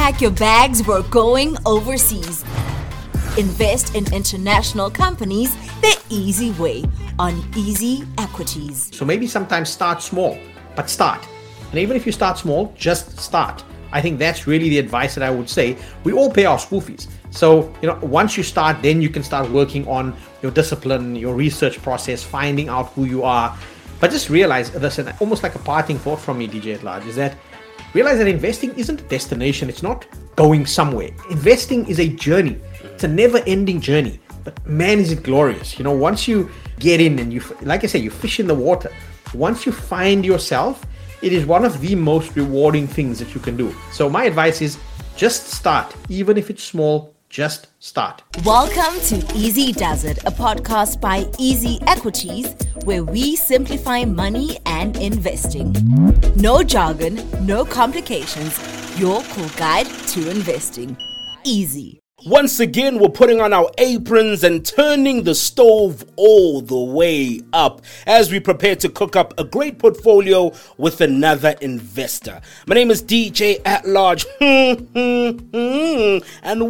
Pack your bags, we're going overseas. Invest in international companies the easy way on Easy Equities. So maybe sometimes start small, but start. And even if you start small, just start. I think that's really the advice that I would say. We all pay our school fees. So, once you start, then you can start working on your discipline, your research process, finding out who you are. But just realize this, and almost like a parting thought from me, DJ at large, is that realize that investing isn't a destination. It's not going somewhere. Investing is a journey. It's a never-ending journey. But man, is it glorious. Once you get in and you, like I say, you fish in the water, once you find yourself, it is one of the most rewarding things that you can do. So my advice is just start, even if it's small. Just start. Welcome to Easy Does It, a podcast by Easy Equities, where we simplify money and investing. No jargon, no complications. Your cool guide to investing. Easy. Once again, we're putting on our aprons and turning the stove all the way up as we prepare to cook up a great portfolio with another investor. My name is DJ at large, and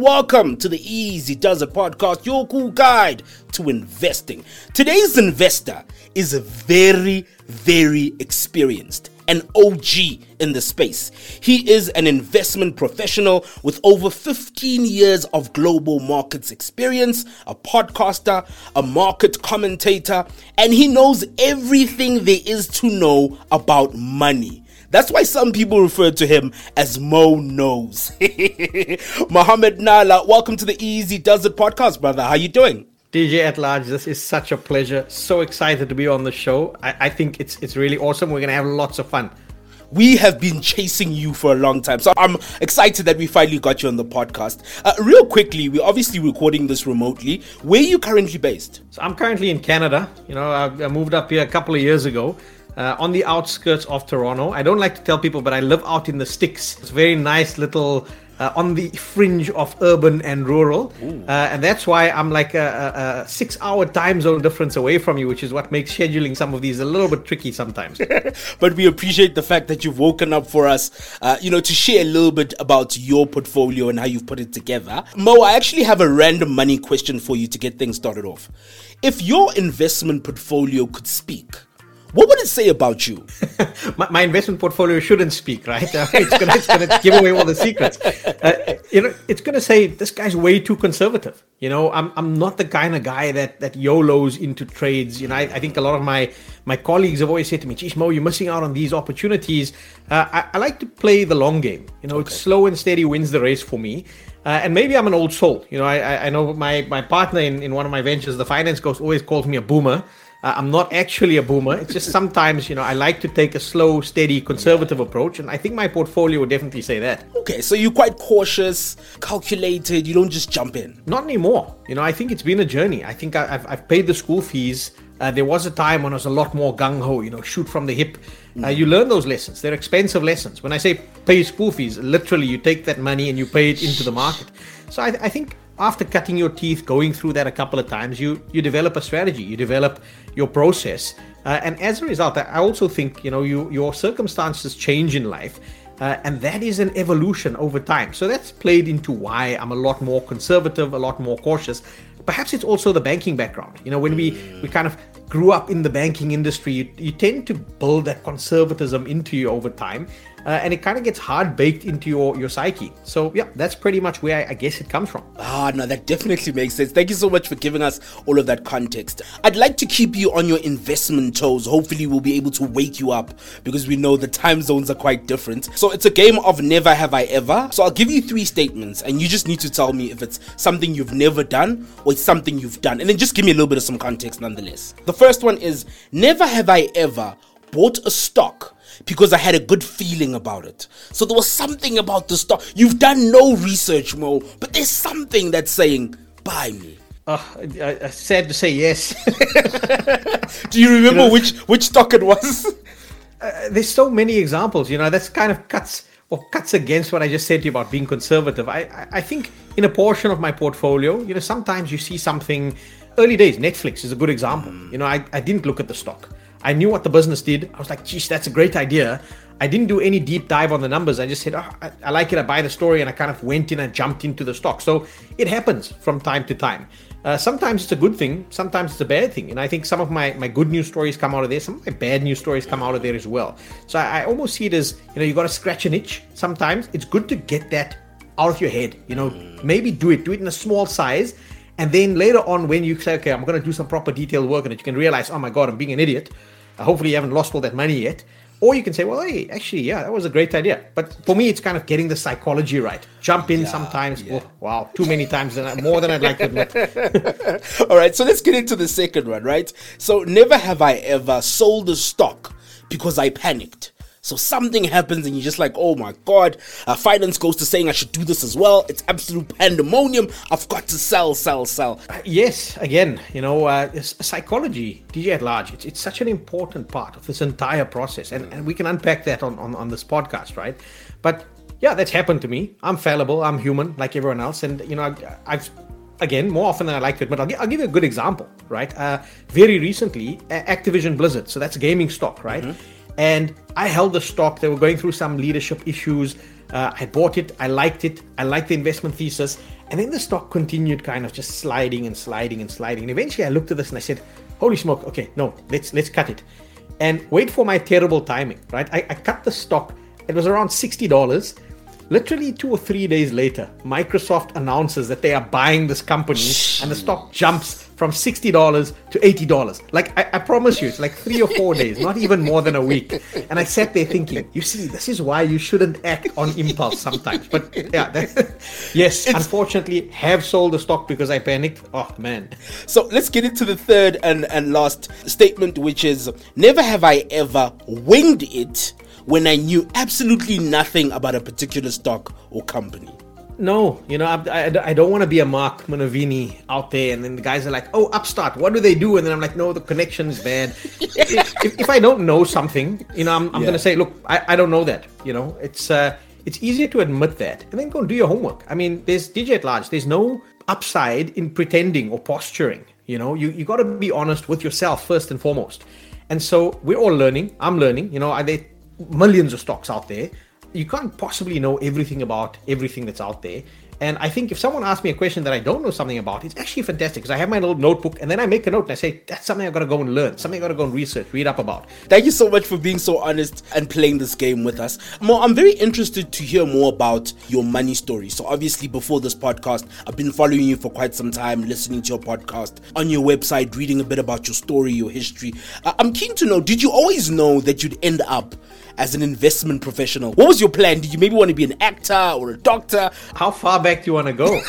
welcome to the Easy Does It podcast, your cool guide to investing. Today's investor is very, very experienced. An OG in the space. He is an investment professional with over 15 years of global markets experience, a podcaster, a market commentator, and he knows everything there is to know about money. That's why some people refer to him as Mo Knows. Mohamed Nalla, welcome to the Easy Does It podcast, brother. How you doing? DJ at large, this is such a pleasure. So excited to be on the show. I think it's really awesome. We're going to have lots of fun. We have been chasing you for a long time, so I'm excited that we finally got you on the podcast. Real quickly, we're obviously recording this remotely. Where are you currently based? So I'm currently in Canada. I moved up here a couple of years ago. On the outskirts of Toronto. I don't like to tell people, but I live out in the sticks. It's a very nice little on the fringe of urban and rural. And that's why I'm like a 6-hour time zone difference away from you, which is what makes scheduling some of these a little bit tricky sometimes. But we appreciate the fact that you've woken up for us, to share a little bit about your portfolio and how you've put it together. Mo, I actually have a random money question for you to get things started off. If your investment portfolio could speak, what would it say about you? my investment portfolio shouldn't speak, right? It's going to give away all the secrets. It's going to say, this guy's way too conservative. I'm not the kind of guy that YOLOs into trades. I think a lot of my colleagues have always said to me, Mo, you're missing out on these opportunities. I like to play the long game. Okay. It's slow and steady wins the race for me. And maybe I'm an old soul. I know my partner in one of my ventures, the finance ghost, always calls me a boomer. I'm not actually a boomer. It's just sometimes, I like to take a slow, steady, conservative approach. And I think my portfolio would definitely say that. Okay, so you're quite cautious, calculated. You don't just jump in. Not anymore. I think it's been a journey. I think I've paid the school fees. There was a time when I was a lot more gung-ho, shoot from the hip. You learn those lessons. They're expensive lessons. When I say pay school fees, literally you take that money and you pay it into the market. So I think after cutting your teeth, going through that a couple of times, you develop a strategy, you develop your process. And as a result, I also think, your circumstances change in life. And that is an evolution over time. So that's played into why I'm a lot more conservative, a lot more cautious. Perhaps it's also the banking background. When we kind of grew up in the banking industry, you tend to build that conservatism into you over time. And it kind of gets hard baked into your psyche. So yeah, that's pretty much where I guess it comes from. No, that definitely makes sense. Thank you so much for giving us all of that context. I'd like to keep you on your investment toes. Hopefully we'll be able to wake you up because we know the time zones are quite different. So it's a game of never have I ever. So I'll give you 3 statements and you just need to tell me if it's something you've never done or it's something you've done. And then just give me a little bit of some context nonetheless. The first one is, never have I ever bought a stock because I had a good feeling about it. So there was something about the stock. You've done no research, Mo, but there's something that's saying, buy me. Sad to say yes. Do you remember which stock it was? There's so many examples, that's kind of cuts against what I just said to you about being conservative. I think in a portion of my portfolio, sometimes you see something, early days, Netflix is a good example. I didn't look at the stock. I knew what the business did. I was like, geez, that's a great idea. I didn't do any deep dive on the numbers. I just said, oh, I like it. I buy the story. And I kind of went in and jumped into the stock. So it happens from time to time. Sometimes it's a good thing. Sometimes it's a bad thing. And I think some of my good news stories come out of there. Some of my bad news stories come out of there as well. So I almost see it as, you got to scratch an itch. Sometimes it's good to get that out of your head, maybe do it in a small size. And then later on, when you say, okay, I'm going to do some proper detailed work on it, you can realize, oh my God, I'm being an idiot. Hopefully you haven't lost all that money yet. Or you can say, well, hey, actually, yeah, that was a great idea. But for me, it's kind of getting the psychology right. Jump in sometimes. Yeah. Oh, wow, too many times, more than I'd like to admit. All right, so let's get into the second one, right? So never have I ever sold a stock because I panicked. So something happens and you're just like, oh my God, finance ghost is saying I should do this as well. It's absolute pandemonium. I've got to sell. Yes, again, psychology, DJ at large, it's such an important part of this entire process. And we can unpack that on this podcast, right? But yeah, that's happened to me. I'm fallible. I'm human like everyone else. And, I've again, more often than I like to admit, I'll give you a good example, right? Very recently, Activision Blizzard. So that's a gaming stock, right? Mm-hmm. And I held the stock. They were going through some leadership issues. I bought it. I liked it. I liked the investment thesis. And then the stock continued kind of just sliding. And eventually I looked at this and I said, holy smoke. Okay, no, let's cut it. And wait for my terrible timing, right? I cut the stock. It was around $60. Literally 2 or 3 days later, Microsoft announces that they are buying this company and the stock jumps from $60 to $80. Like, I promise you, it's like 3 or 4 days, not even more than a week. And I sat there thinking, you see, this is why you shouldn't act on impulse sometimes. But yeah, unfortunately, have sold the stock because I panicked. Oh, man. So let's get into the third and last statement, which is never have I ever winged it when I knew absolutely nothing about a particular stock or company. No, I don't want to be a Mark Manovini out there. And then the guys are like, oh, Upstart, what do they do? And then I'm like, no, the connection is bad. If I don't know something, I'm going to say, look, I don't know that. It's easier to admit that and then go and do your homework. I mean, there's DJ at large. There's no upside in pretending or posturing. You got to be honest with yourself first and foremost. And so we're all learning. I'm learning. Are there millions of stocks out there? You can't possibly know everything about everything that's out there. And I think if someone asks me a question that I don't know something about, it's actually fantastic because I have my little notebook and then I make a note and I say, that's something I've got to go and learn, something I've got to go and research, read up about. Thank you so much for being so honest and playing this game with us. Mo, I'm very interested to hear more about your money story. So obviously before this podcast, I've been following you for quite some time, listening to your podcast, on your website, reading a bit about your story, your history. I'm keen to know, did you always know that you'd end up as an investment professional? What was your plan? Did you maybe want to be an actor or a doctor? How far back do you want to go?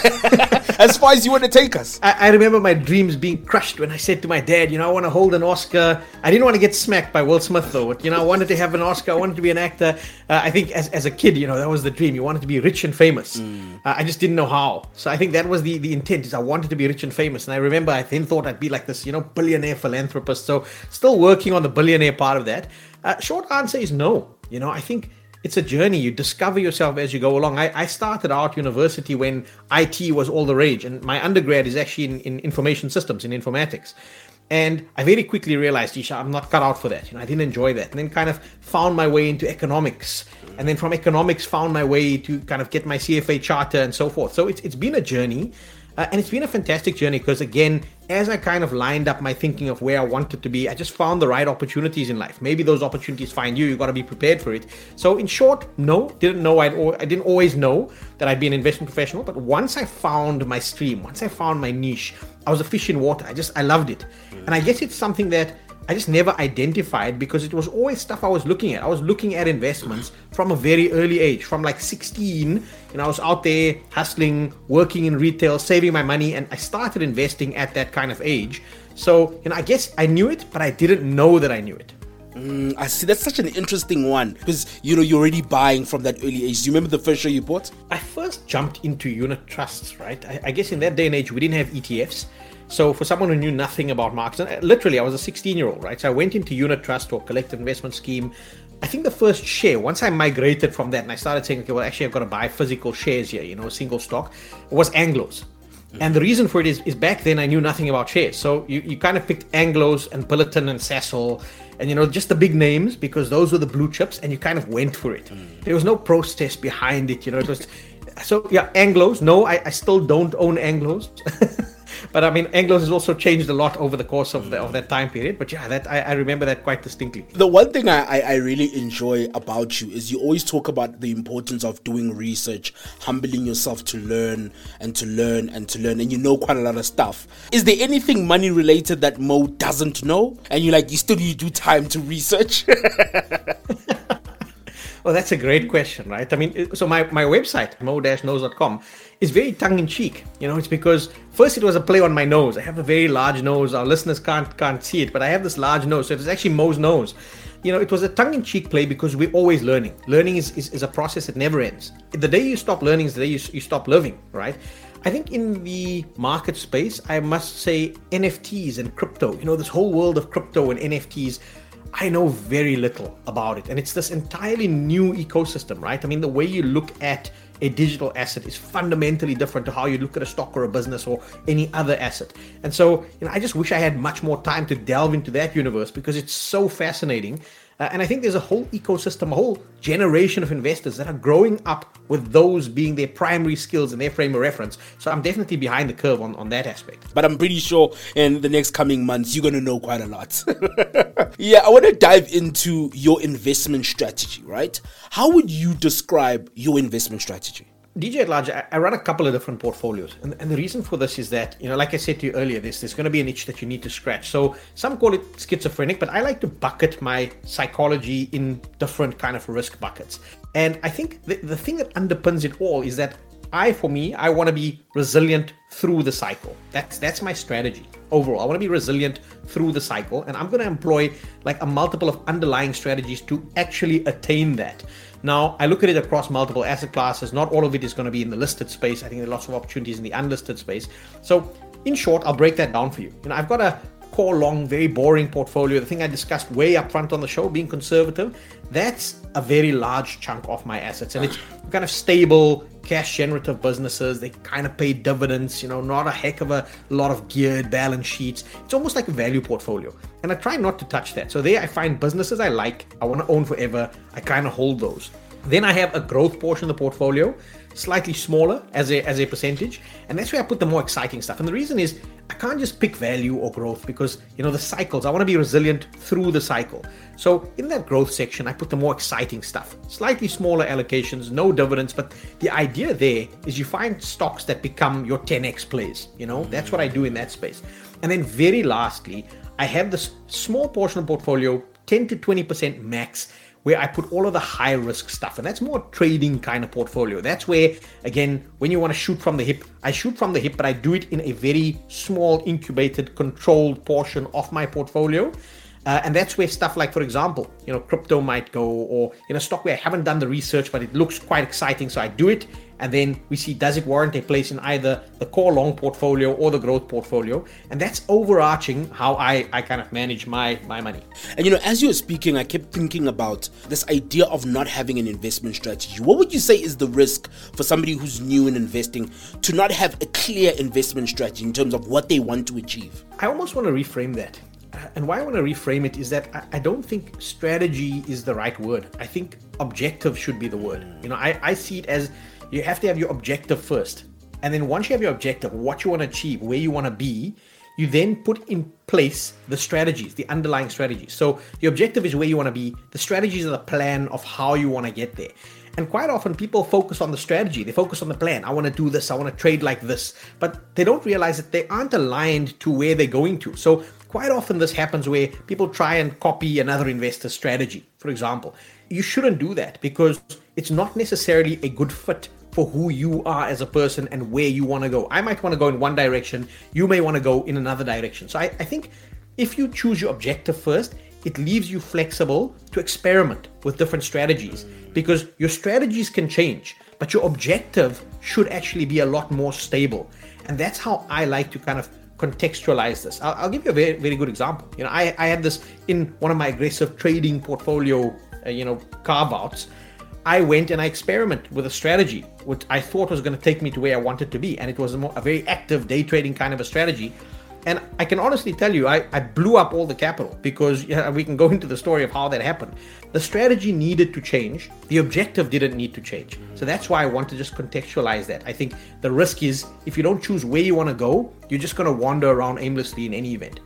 As far as you want to take us. I remember my dreams being crushed when I said to my dad, I want to hold an Oscar. I didn't want to get smacked by Will Smith, though. But, I wanted to have an Oscar. I wanted to be an actor. I think as a kid, that was the dream. You wanted to be rich and famous. I just didn't know how. So I think that was the intent, is I wanted to be rich and famous. And I remember I then thought I'd be like this, billionaire philanthropist. So still working on the billionaire part of that. Short answer is no. I think it's a journey. You discover yourself as you go along. I started out university when IT was all the rage. And my undergrad is actually in information systems, in informatics. And I very quickly realized, I'm not cut out for that. I didn't enjoy that. And then kind of found my way into economics. And then from economics, found my way to kind of get my CFA charter and so forth. So it's been a journey. And it's been a fantastic journey because, again, as I kind of lined up my thinking of where I wanted to be, I just found the right opportunities in life. Maybe those opportunities find you. You got to be prepared for it. So in short, no, I didn't always know that I'd be an investment professional. But once I found my stream, once I found my niche, I was a fish in water. I loved it. And I guess it's something that I just never identified because it was always stuff I was looking at. I was looking at investments from a very early age, from like 16, and I was out there hustling, working in retail, saving my money, and I started investing at that kind of age. So, I guess I knew it, but I didn't know that I knew it. I see. That's such an interesting one because, you're already buying from that early age. Do you remember the first show you bought? I first jumped into unit trusts, right? I guess in that day and age, we didn't have ETFs. So for someone who knew nothing about markets, and literally I was a 16-year-old, right? So I went into unit trust or collective investment scheme. I think the first share, once I migrated from that and I started saying, okay, well, actually I've got to buy physical shares here, single stock, was Anglos. And the reason for it is back then I knew nothing about shares. So you kind of picked Anglos and Billiton and Cecil and, you know, just the big names because those were the blue chips and you kind of went for it. There was no process behind it, you know, it was, so yeah, Anglos. No, I still don't own Anglos. But I mean, Anglos has also changed a lot over the course of that time period. But yeah, that I remember that quite distinctly. The one thing I really enjoy about you is you always talk about the importance of doing research, humbling yourself to learn and to learn and to learn. And you know quite a lot of stuff. Is there anything money related that Mo doesn't know? And you're like, you still need to do time to research? Well, that's a great question, right? I mean, so my website, mo-nose.com, is very tongue-in-cheek. You know, it's because first it was a play on my nose. I have a very large nose. Our listeners can't see it, but I have this large nose. So it was actually Mo's Nose. You know, it was a tongue-in-cheek play because we're always learning. Learning is a process that never ends. The day you stop learning is the day you stop living, right? I think in the market space, I must say NFTs and crypto, you know, this whole world of crypto and NFTs, I know very little about it. And it's this entirely new ecosystem, right? I mean, the way you look at a digital asset is fundamentally different to how you look at a stock or a business or any other asset. And so, you know, I just wish I had much more time to delve into that universe because it's so fascinating. And I think there's a whole ecosystem, a whole generation of investors that are growing up with those being their primary skills and their frame of reference. So I'm definitely behind the curve on that aspect. But I'm pretty sure in the next coming months, you're going to know quite a lot. Yeah, I want to dive into your investment strategy, right? How would you describe your investment strategy? DJ at large, I run a couple of different portfolios. And the reason for this is that, you know, like I said to you earlier, there's going to be an itch that you need to scratch. So some call it schizophrenic, but I like to bucket my psychology in different kind of risk buckets. And I think the thing that underpins it all is that I want to be resilient through the cycle. That's my strategy overall. I want to be resilient through the cycle. And I'm going to employ like a multiple of underlying strategies to actually attain that. Now, I look at it across multiple asset classes. Not all of it is going to be in the listed space. I think there are lots of opportunities in the unlisted space. So in short, I'll break that down for you. You know, I've got a core long, very boring portfolio. The thing I discussed way up front on the show, being conservative, that's a very large chunk of my assets. And it's kind of stable, cash generative businesses. They kind of pay dividends, you know, not a heck of a lot of geared balance sheets. It's almost like a value portfolio. And I try not to touch that. So there I find businesses I like, I want to own forever. I kind of hold those. Then I have a growth portion of the portfolio, slightly smaller as a percentage. And that's where I put the more exciting stuff. And the reason is I can't just pick value or growth because, you know, the cycles, I want to be resilient through the cycle. So in that growth section, I put the more exciting stuff, slightly smaller allocations, no dividends. But the idea there is you find stocks that become your 10X plays. You know, that's what I do in that space. And then very lastly, I have this small portion of portfolio, 10 to 20% max, where I put all of the high risk stuff. And that's more trading kind of portfolio. That's where, again, when you want to shoot from the hip, I shoot from the hip, but I do it in a very small, incubated, controlled portion of my portfolio. And that's where stuff like, for example, you know, crypto might go, or in a stock where I haven't done the research, but it looks quite exciting. So I do it. And then we see, does it warrant a place in either the core long portfolio or the growth portfolio? And that's overarching how I kind of manage my money. And, you know, as you were speaking, I kept thinking about this idea of not having an investment strategy. What would you say is the risk for somebody who's new in investing to not have a clear investment strategy in terms of what they want to achieve? I almost want to reframe that. And why I want to reframe it is that I don't think strategy is the right word. I think objective should be the word. You know, I see it as you have to have your objective first. And then once you have your objective, what you want to achieve, where you want to be, you then put in place the strategies, the underlying strategies. So the objective is where you want to be. The strategies are the plan of how you want to get there. And quite often people focus on the strategy. They focus on the plan. I want to do this. I want to trade like this. But they don't realize that they aren't aligned to where they're going to. So quite often this happens where people try and copy another investor's strategy, for example. You shouldn't do that because it's not necessarily a good fit for who you are as a person and where you want to go. I might want to go in one direction. You may want to go in another direction. So I think if you choose your objective first, it leaves you flexible to experiment with different strategies because your strategies can change, but your objective should actually be a lot more stable. And that's how I like to kind of contextualize this. I'll give you a very, very good example. You know, I had this in one of my aggressive trading portfolio, carve outs. I went and I experimented with a strategy, which I thought was going to take me to where I wanted to be. And it was a very active day trading kind of a strategy. And I can honestly tell you, I blew up all the capital because we can go into the story of how that happened. The strategy needed to change. The objective didn't need to change. So that's why I want to just contextualize that. I think the risk is if you don't choose where you want to go, you're just going to wander around aimlessly in any event.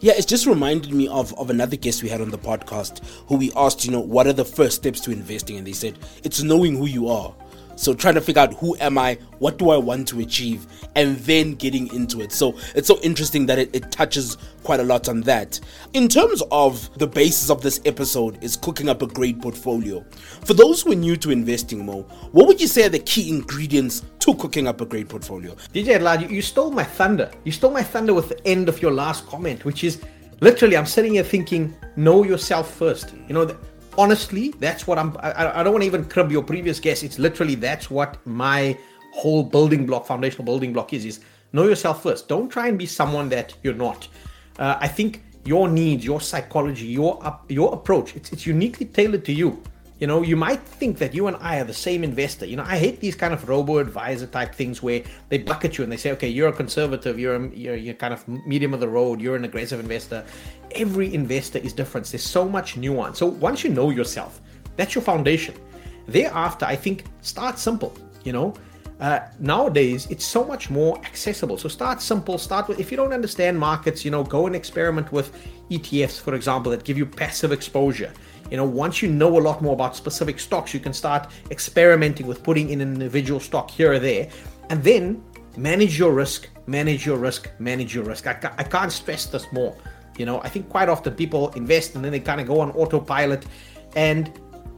Yeah, it's just reminded me of another guest we had on the podcast who we asked, what are the first steps to investing? And they said, it's knowing who you are. So trying to figure out who am I, what do I want to achieve, and then getting into it. So it's so interesting that it touches quite a lot on that. In terms of the basis of this episode is cooking up a great portfolio. For those who are new to investing, Mo, what would you say are the key ingredients to cooking up a great portfolio? DJ Adlad, you stole my thunder. You stole my thunder with the end of your last comment, which is literally I'm sitting here thinking, know yourself first. Honestly, that's what I don't want to even crib your previous guess. It's literally, that's what my whole building block, foundational building block is know yourself first. Don't try and be someone that you're not. I think your needs, your psychology, your approach, it's uniquely tailored to you. You might think that you and I are the same investor. I hate these kind of robo-advisor type things where they bucket you and they say, okay, you're a conservative, you're kind of medium of the road, you're an aggressive investor. Every investor is different. There's so much nuance. So once you know yourself, that's your foundation. Thereafter, I think, start simple. Nowadays, it's so much more accessible. So start simple. Start with, if you don't understand markets, go and experiment with ETFs, for example, that give you passive exposure. Once you know a lot more about specific stocks, you can start experimenting with putting in an individual stock here or there, and then manage your risk. I can't stress this more. I think quite often people invest and then they kind of go on autopilot, and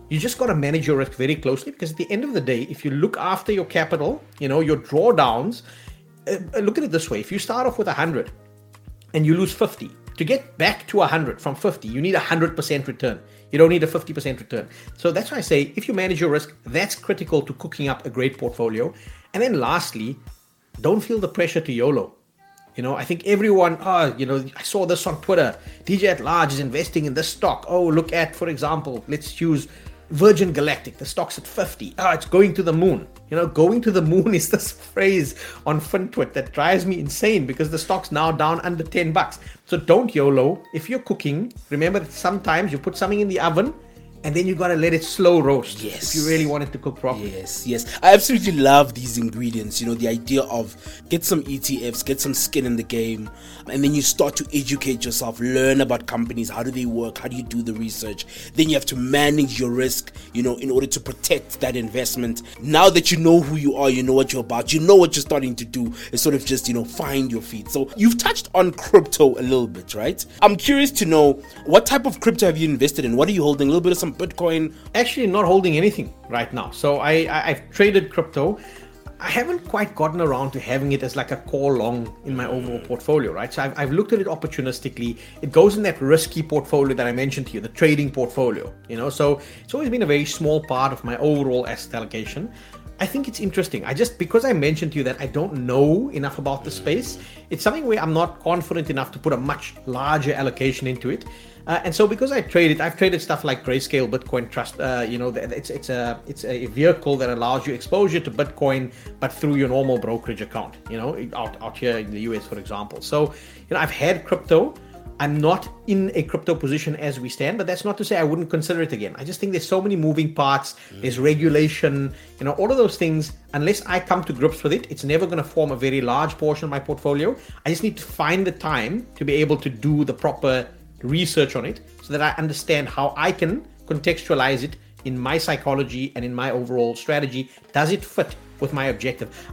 you just got to manage your risk very closely, because at the end of the day, if you look after your capital, your drawdowns, look at it this way. If you start off with 100 and you lose 50, to get back to 100 from 50, you need 100% return. You don't need a 50% return. So that's why I say, if you manage your risk, that's critical to cooking up a great portfolio. And then lastly, don't feel the pressure to YOLO. I think everyone, I saw this on Twitter. DJ at large is investing in this stock. Oh, look at, for example, let's use Virgin Galactic. The stock's at 50. Ah, it's going to the moon. Going to the moon is this phrase on Fintwit that drives me insane, because the stock's now down under $10. So don't YOLO. If you're cooking, remember that sometimes you put something in the oven and then you got to let it slow roast. Yes. If you really want it to cook properly. Yes. I absolutely love these ingredients. The idea of get some ETFs, get some skin in the game, and then you start to educate yourself, learn about companies. How do they work? How do you do the research? Then you have to manage your risk, in order to protect that investment. Now that you know who you are, you know what you're about, you know what you're starting to do, it's sort of just, find your feet. So you've touched on crypto a little bit, right? I'm curious to know, what type of crypto have you invested in? What are you holding? A little bit of some Bitcoin? Actually not holding anything right now. So I've traded crypto. I haven't quite gotten around to having it as like a core long in my overall portfolio, right? So I've looked at it opportunistically. It goes in that risky portfolio that I mentioned to you, the trading portfolio, so it's always been a very small part of my overall asset allocation. I think it's interesting. Because I mentioned to you that I don't know enough about the space, it's something where I'm not confident enough to put a much larger allocation into it. And so because I've traded stuff like Grayscale Bitcoin Trust. It's a vehicle that allows you exposure to Bitcoin, but through your normal brokerage account, out here in the US, for example. So, I've had crypto. I'm not in a crypto position as we stand, but that's not to say I wouldn't consider it again. I just think there's so many moving parts. There's regulation, all of those things. Unless I come to grips with it, it's never going to form a very large portion of my portfolio. I just need to find the time to be able to do the proper research on it so that I understand how I can contextualize it in my psychology and in my overall strategy. Does it fit with my objective?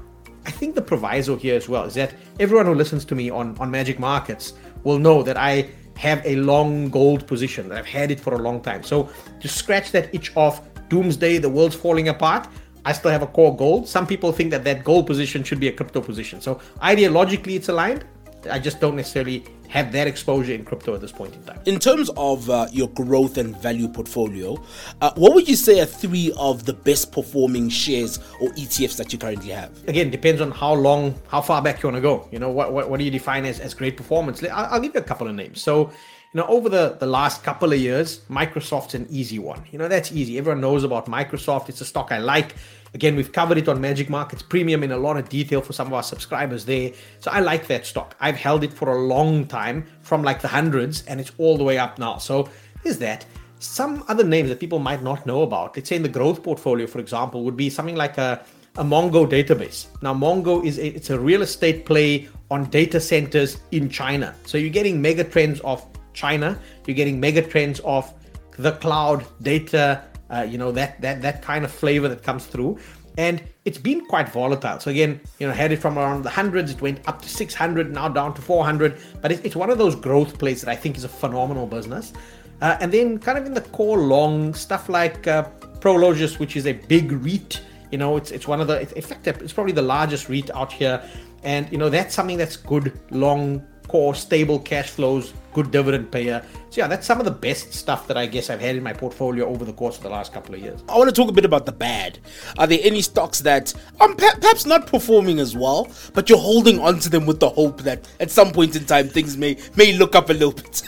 I think the proviso here as well is that everyone who listens to me on Magic Markets will know that I have a long gold position, that I've had it for a long time. So to scratch that itch off, doomsday, the world's falling apart, I still have a core gold. Some people think that gold position should be a crypto position. So ideologically it's aligned. I just don't necessarily have that exposure in crypto at this point in time. In terms of your growth and value portfolio, what would you say are three of the best performing shares or ETFs that you currently have? Again, depends on how far back you want to go. What do you define as great performance? I'll give you a couple of names. So over the last couple of years, Microsoft's an easy one. That's easy. Everyone knows about Microsoft. It's a stock I like. Again, we've covered it on Magic Markets Premium in a lot of detail for some of our subscribers there. So I like that stock. I've held it for a long time, from like the hundreds, and it's all the way up now. So there's that. Some other names that people might not know about, let's say in the growth portfolio, for example, would be something like a Mongo database. Now, Mongo it's a real estate play on data centers in China. So you're getting mega trends of China. You're getting mega trends of the cloud data, that kind of flavor that comes through. And it's been quite volatile. So again, had it from around the hundreds, it went up to 600, now down to 400. But it's one of those growth plays that I think is a phenomenal business. And then kind of in the core long, stuff like Prologis, which is a big REIT. It's one of the, in fact, it's probably the largest REIT out here. And, that's something that's good, long, core, stable cash flows, good dividend payer. So yeah, that's some of the best stuff that I guess I've had in my portfolio over the course of the last couple of years. I want to talk a bit about the bad. Are there any stocks that are perhaps not performing as well, but you're holding on to them with the hope that at some point in time, things may look up a little bit?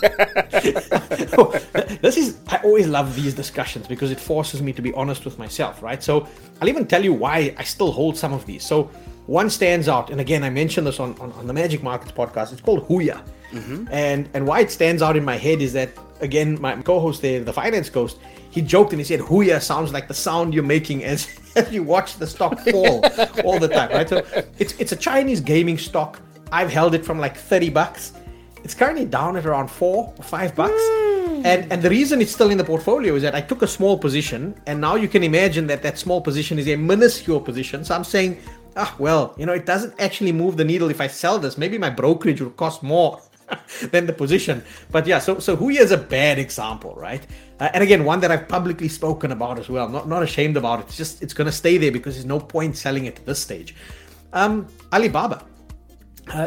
I always love these discussions because it forces me to be honest with myself, right? So I'll even tell you why I still hold some of these. So one stands out, and again, I mentioned this on the Magic Markets podcast. It's called Huya. Mm-hmm. And why it stands out in my head is that, again, my co-host there, the finance ghost, he joked and he said, Huya sounds like the sound you're making as you watch the stock fall all the time, right? So it's a Chinese gaming stock. I've held it from like $30. It's currently down at around $4 or $5. Mm. And the reason it's still in the portfolio is that I took a small position, and now you can imagine that small position is a minuscule position. So I'm saying, it doesn't actually move the needle if I sell this. Maybe my brokerage will cost more than the position. But yeah, so Huya is a bad example, right? And again, one that I've publicly spoken about as well. Not ashamed about it. It's just, it's going to stay there because there's no point selling it at this stage. Alibaba.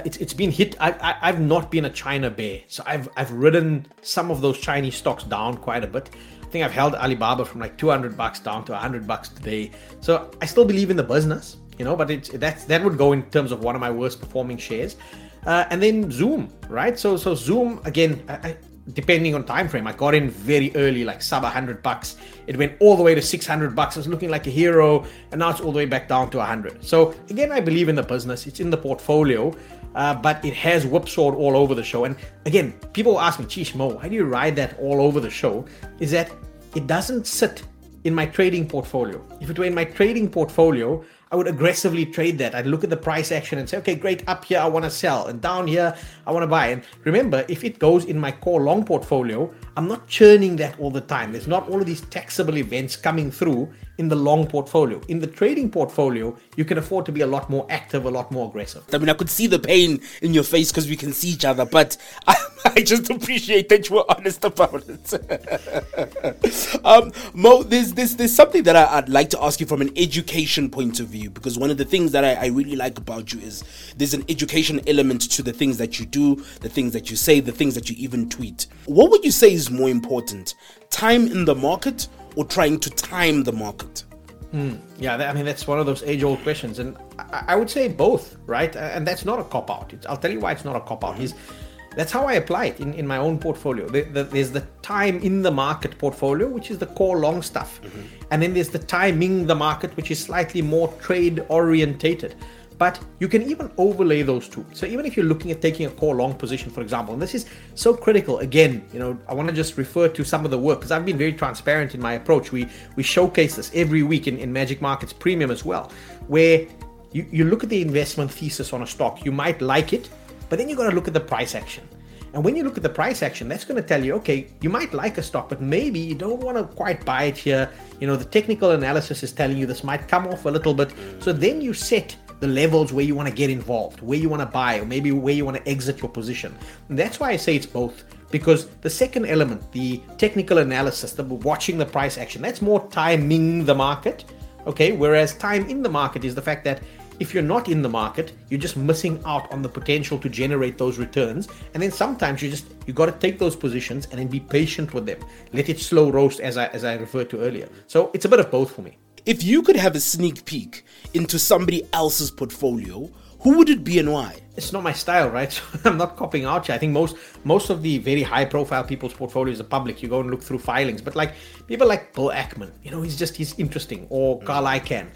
It's been hit. I've not been a China bear. So I've ridden some of those Chinese stocks down quite a bit. I think I've held Alibaba from like $200 down to $100 today. So I still believe in the business. But that would go in terms of one of my worst performing shares. And then Zoom, right? So Zoom, again, I, depending on time frame, I got in very early, like sub $100. It went all the way to $600. I was looking like a hero, and now it's all the way back down to 100. So again, I believe in the business. It's in the portfolio, but it has whipsawed all over the show. And again, people ask me, "Geez, Mo, how do you ride that all over the show?" Is that it doesn't sit in my trading portfolio. If it were in my trading portfolio, I would aggressively trade that. I'd look at the price action and say, okay, great, up here I want to sell, and down here I want to buy. And remember, if it goes in my core long portfolio, I'm not churning that all the time. There's not all of these taxable events coming through in the long portfolio. In the trading portfolio, you can afford to be a lot more active, a lot more aggressive. I mean, I could see the pain in your face because we can see each other, but I just appreciate that you were honest about it. Mo, there's something that I'd like to ask you from an education point of view, because one of the things that I really like about you is there's an education element to the things that you do, the things that you say, the things that you even tweet. What would you say is more important, time in the market or trying to time the market? That's one of those age-old questions, and I would say both, right? And that's not a cop-out. I'll tell you why it's not a cop-out. Is that's how I apply it in my own portfolio. There's the time in the market portfolio, which is the core long stuff. Mm-hmm. And then there's the timing the market, which is slightly more trade orientated. But you can even overlay those two. So even if you're looking at taking a core long position, for example, and this is so critical, again, I want to just refer to some of the work because I've been very transparent in my approach. We showcase this every week in Magic Markets Premium as well, where you look at the investment thesis on a stock. You might like it, but then you've got to look at the price action. And when you look at the price action, that's going to tell you, okay, you might like a stock, but maybe you don't want to quite buy it here. The technical analysis is telling you this might come off a little bit. So then you set the levels where you want to get involved, where you want to buy, or maybe where you want to exit your position. And that's why I say it's both, because the second element, the technical analysis, the watching the price action, that's more timing the market, okay? Whereas time in the market is the fact that if you're not in the market, you're just missing out on the potential to generate those returns. And then sometimes you got to take those positions and then be patient with them. Let it slow roast, as I referred to earlier. So it's a bit of both for me. If you could have a sneak peek into somebody else's portfolio, who would it be and why? It's not my style, right? So I'm not copying Archie. I think most of the very high-profile people's portfolios are public. You go and look through filings. But like people like Bill Ackman, you know, he's interesting. Or Carl Icahn.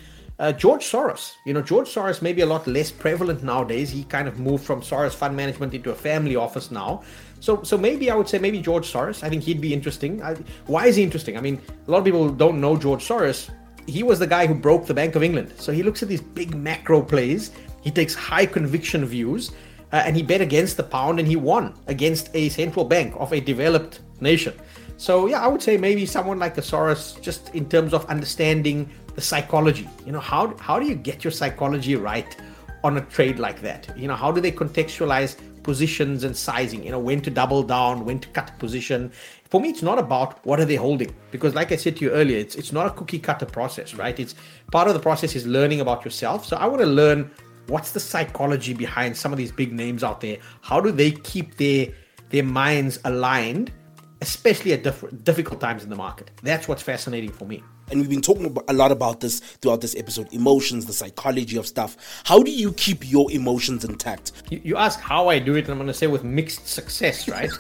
George Soros. You know, George Soros may be a lot less prevalent nowadays. He kind of moved from Soros Fund Management into a family office now. So maybe I would say maybe George Soros. I think he'd be interesting. Why is he interesting? I mean, a lot of people don't know George Soros. He was the guy who broke the Bank of England. So he looks at these big macro plays. He takes high conviction views and he bet against the pound and he won against a central bank of a developed nation. So yeah, I would say maybe someone like a Soros, just in terms of understanding the psychology. You know, how do you get your psychology right on a trade like that? You know, how do they contextualize positions and sizing? You know, when to double down, when to cut position. For me, it's not about what are they holding, because like I said to you earlier, it's not a cookie cutter process, right? It's part of the process is learning about yourself. So I want to learn what's the psychology behind some of these big names out there. How do they keep their minds aligned, especially at difficult times in the market? That's what's fascinating for me. And we've been talking a lot about this throughout this episode, emotions, the psychology of stuff. How do you keep your emotions intact? You ask how I do it, and I'm going to say with mixed success, right?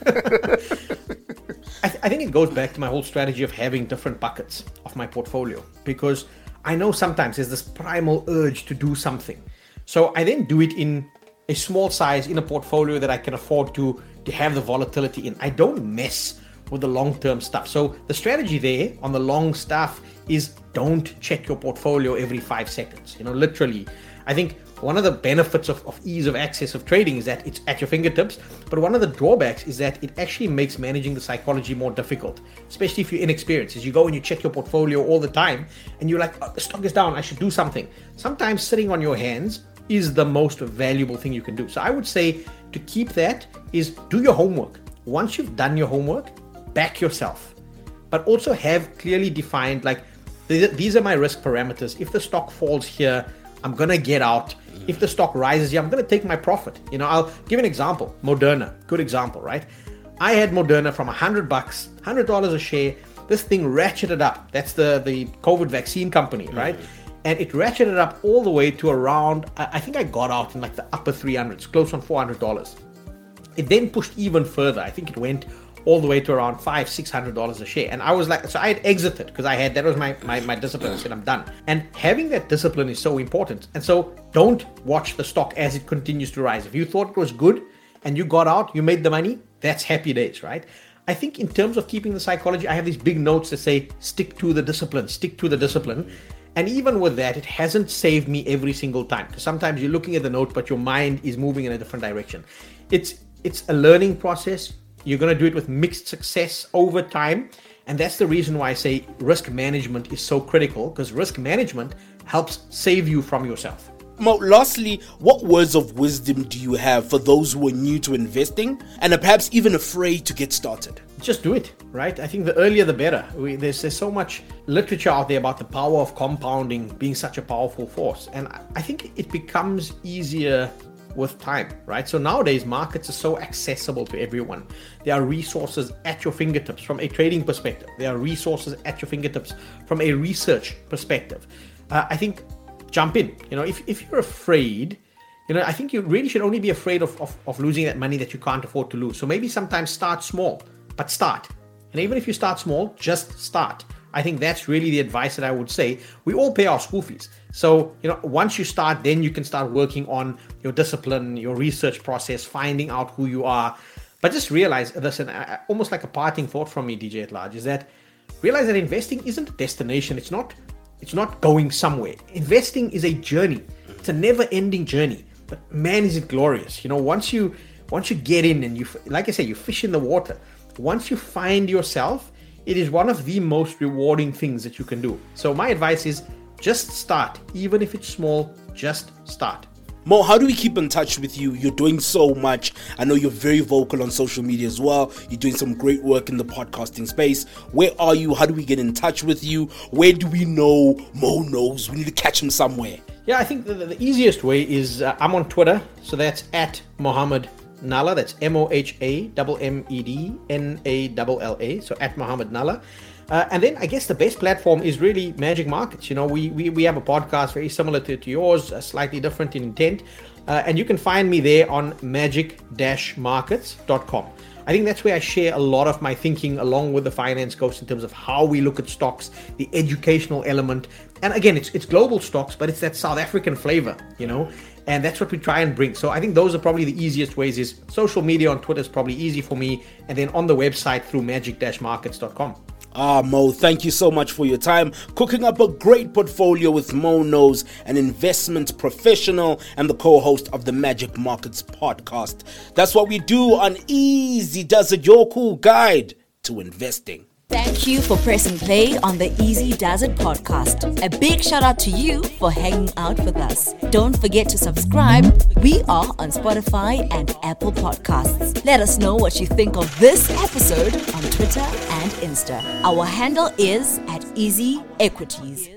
I think it goes back to my whole strategy of having different buckets of my portfolio, because I know sometimes there's this primal urge to do something. So I then do it in a small size, in a portfolio that I can afford to have the volatility in. I don't mess with the long-term stuff. So the strategy there on the long stuff is don't check your portfolio every 5 seconds. You know, literally, I think one of the benefits of ease of access of trading is that it's at your fingertips. But one of the drawbacks is that it actually makes managing the psychology more difficult, especially if you're inexperienced. As you go and you check your portfolio all the time and you're like, oh, the stock is down, I should do something. Sometimes sitting on your hands is the most valuable thing you can do. So I would say to keep that is do your homework. Once you've done your homework, back yourself, but also have clearly defined, like, these are my risk parameters. If the stock falls here, I'm going to get out. If the stock rises here, I'm going to take my profit. You know, I'll give an example. Moderna, good example, right? I had Moderna from $100, $100 a share. This thing ratcheted up. That's the COVID vaccine company, right? And it ratcheted up all the way to around, I think I got out in like the upper 300s, close on $400. It then pushed even further. I think it went all the way to around $500-$600 a share. And I was like, so I had exited because I had, that was my discipline. I said, I'm done. And having that discipline is so important. And so don't watch the stock as it continues to rise. If you thought it was good and you got out, you made the money, that's happy days, right? I think in terms of keeping the psychology, I have these big notes that say, stick to the discipline. And even with that, it hasn't saved me every single time. Because sometimes you're looking at the note, but your mind is moving in a different direction. It's a learning process. You're going to do it with mixed success over time. And that's the reason why I say risk management is so critical, because risk management helps save you from yourself. Mo, lastly, what words of wisdom do you have for those who are new to investing and are perhaps even afraid to get started? Just do it, right? I think the earlier the better. There's so much literature out there about the power of compounding being such a powerful force. And I think it becomes easier with time, right? So nowadays, markets are so accessible to everyone. There are resources at your fingertips from a trading perspective. There are resources at your fingertips from a research perspective. I think jump in. You know, if you're afraid, you know, I think you really should only be afraid of losing that money that you can't afford to lose. So maybe sometimes start small, but start. And even if you start small, just start. I think that's really the advice that I would say. We all pay our school fees. So, you know, once you start, then you can start working on your discipline, your research process, finding out who you are. But just realize, listen, almost like a parting thought from me, DJ at large, is that realize that investing isn't a destination. It's not going somewhere. Investing is a journey. It's a never-ending journey. But man, is it glorious. You know, once you get in and you, like I say, you fish in the water, once you find yourself, it is one of the most rewarding things that you can do. So my advice is just start. Even if it's small, just start. Mo, how do we keep in touch with you? You're doing so much. I know you're very vocal on social media as well. You're doing some great work in the podcasting space. Where are you? How do we get in touch with you? Where do we know Mo Knows? We need to catch him somewhere. Yeah, I think the easiest way is I'm on Twitter. So that's at Mohamed Nalla. That's Mohamednalla. So at Mohamed Nalla. And then I guess the best platform is really Magic Markets. You know, we have a podcast very similar to yours, slightly different in intent. And you can find me there on magic-markets.com. I think that's where I share a lot of my thinking along with the Finance Ghost in terms of how we look at stocks, the educational element. And again, it's global stocks, but it's that South African flavor, you know, and that's what we try and bring. So I think those are probably the easiest ways. Is social media on Twitter is probably easy for me. And then on the website through magic-markets.com. Ah, Mo, thank you so much for your time. Cooking up a great portfolio with Mo Knows, an investment professional and the co-host of the Magic Markets podcast. That's what we do on Easy Does It, your cool guide to investing. Thank you for pressing play on the Easy Does It podcast. A big shout out to you for hanging out with us. Don't forget to subscribe. We are on Spotify and Apple Podcasts. Let us know what you think of this episode on Twitter and Insta. Our handle is @EasyEquities.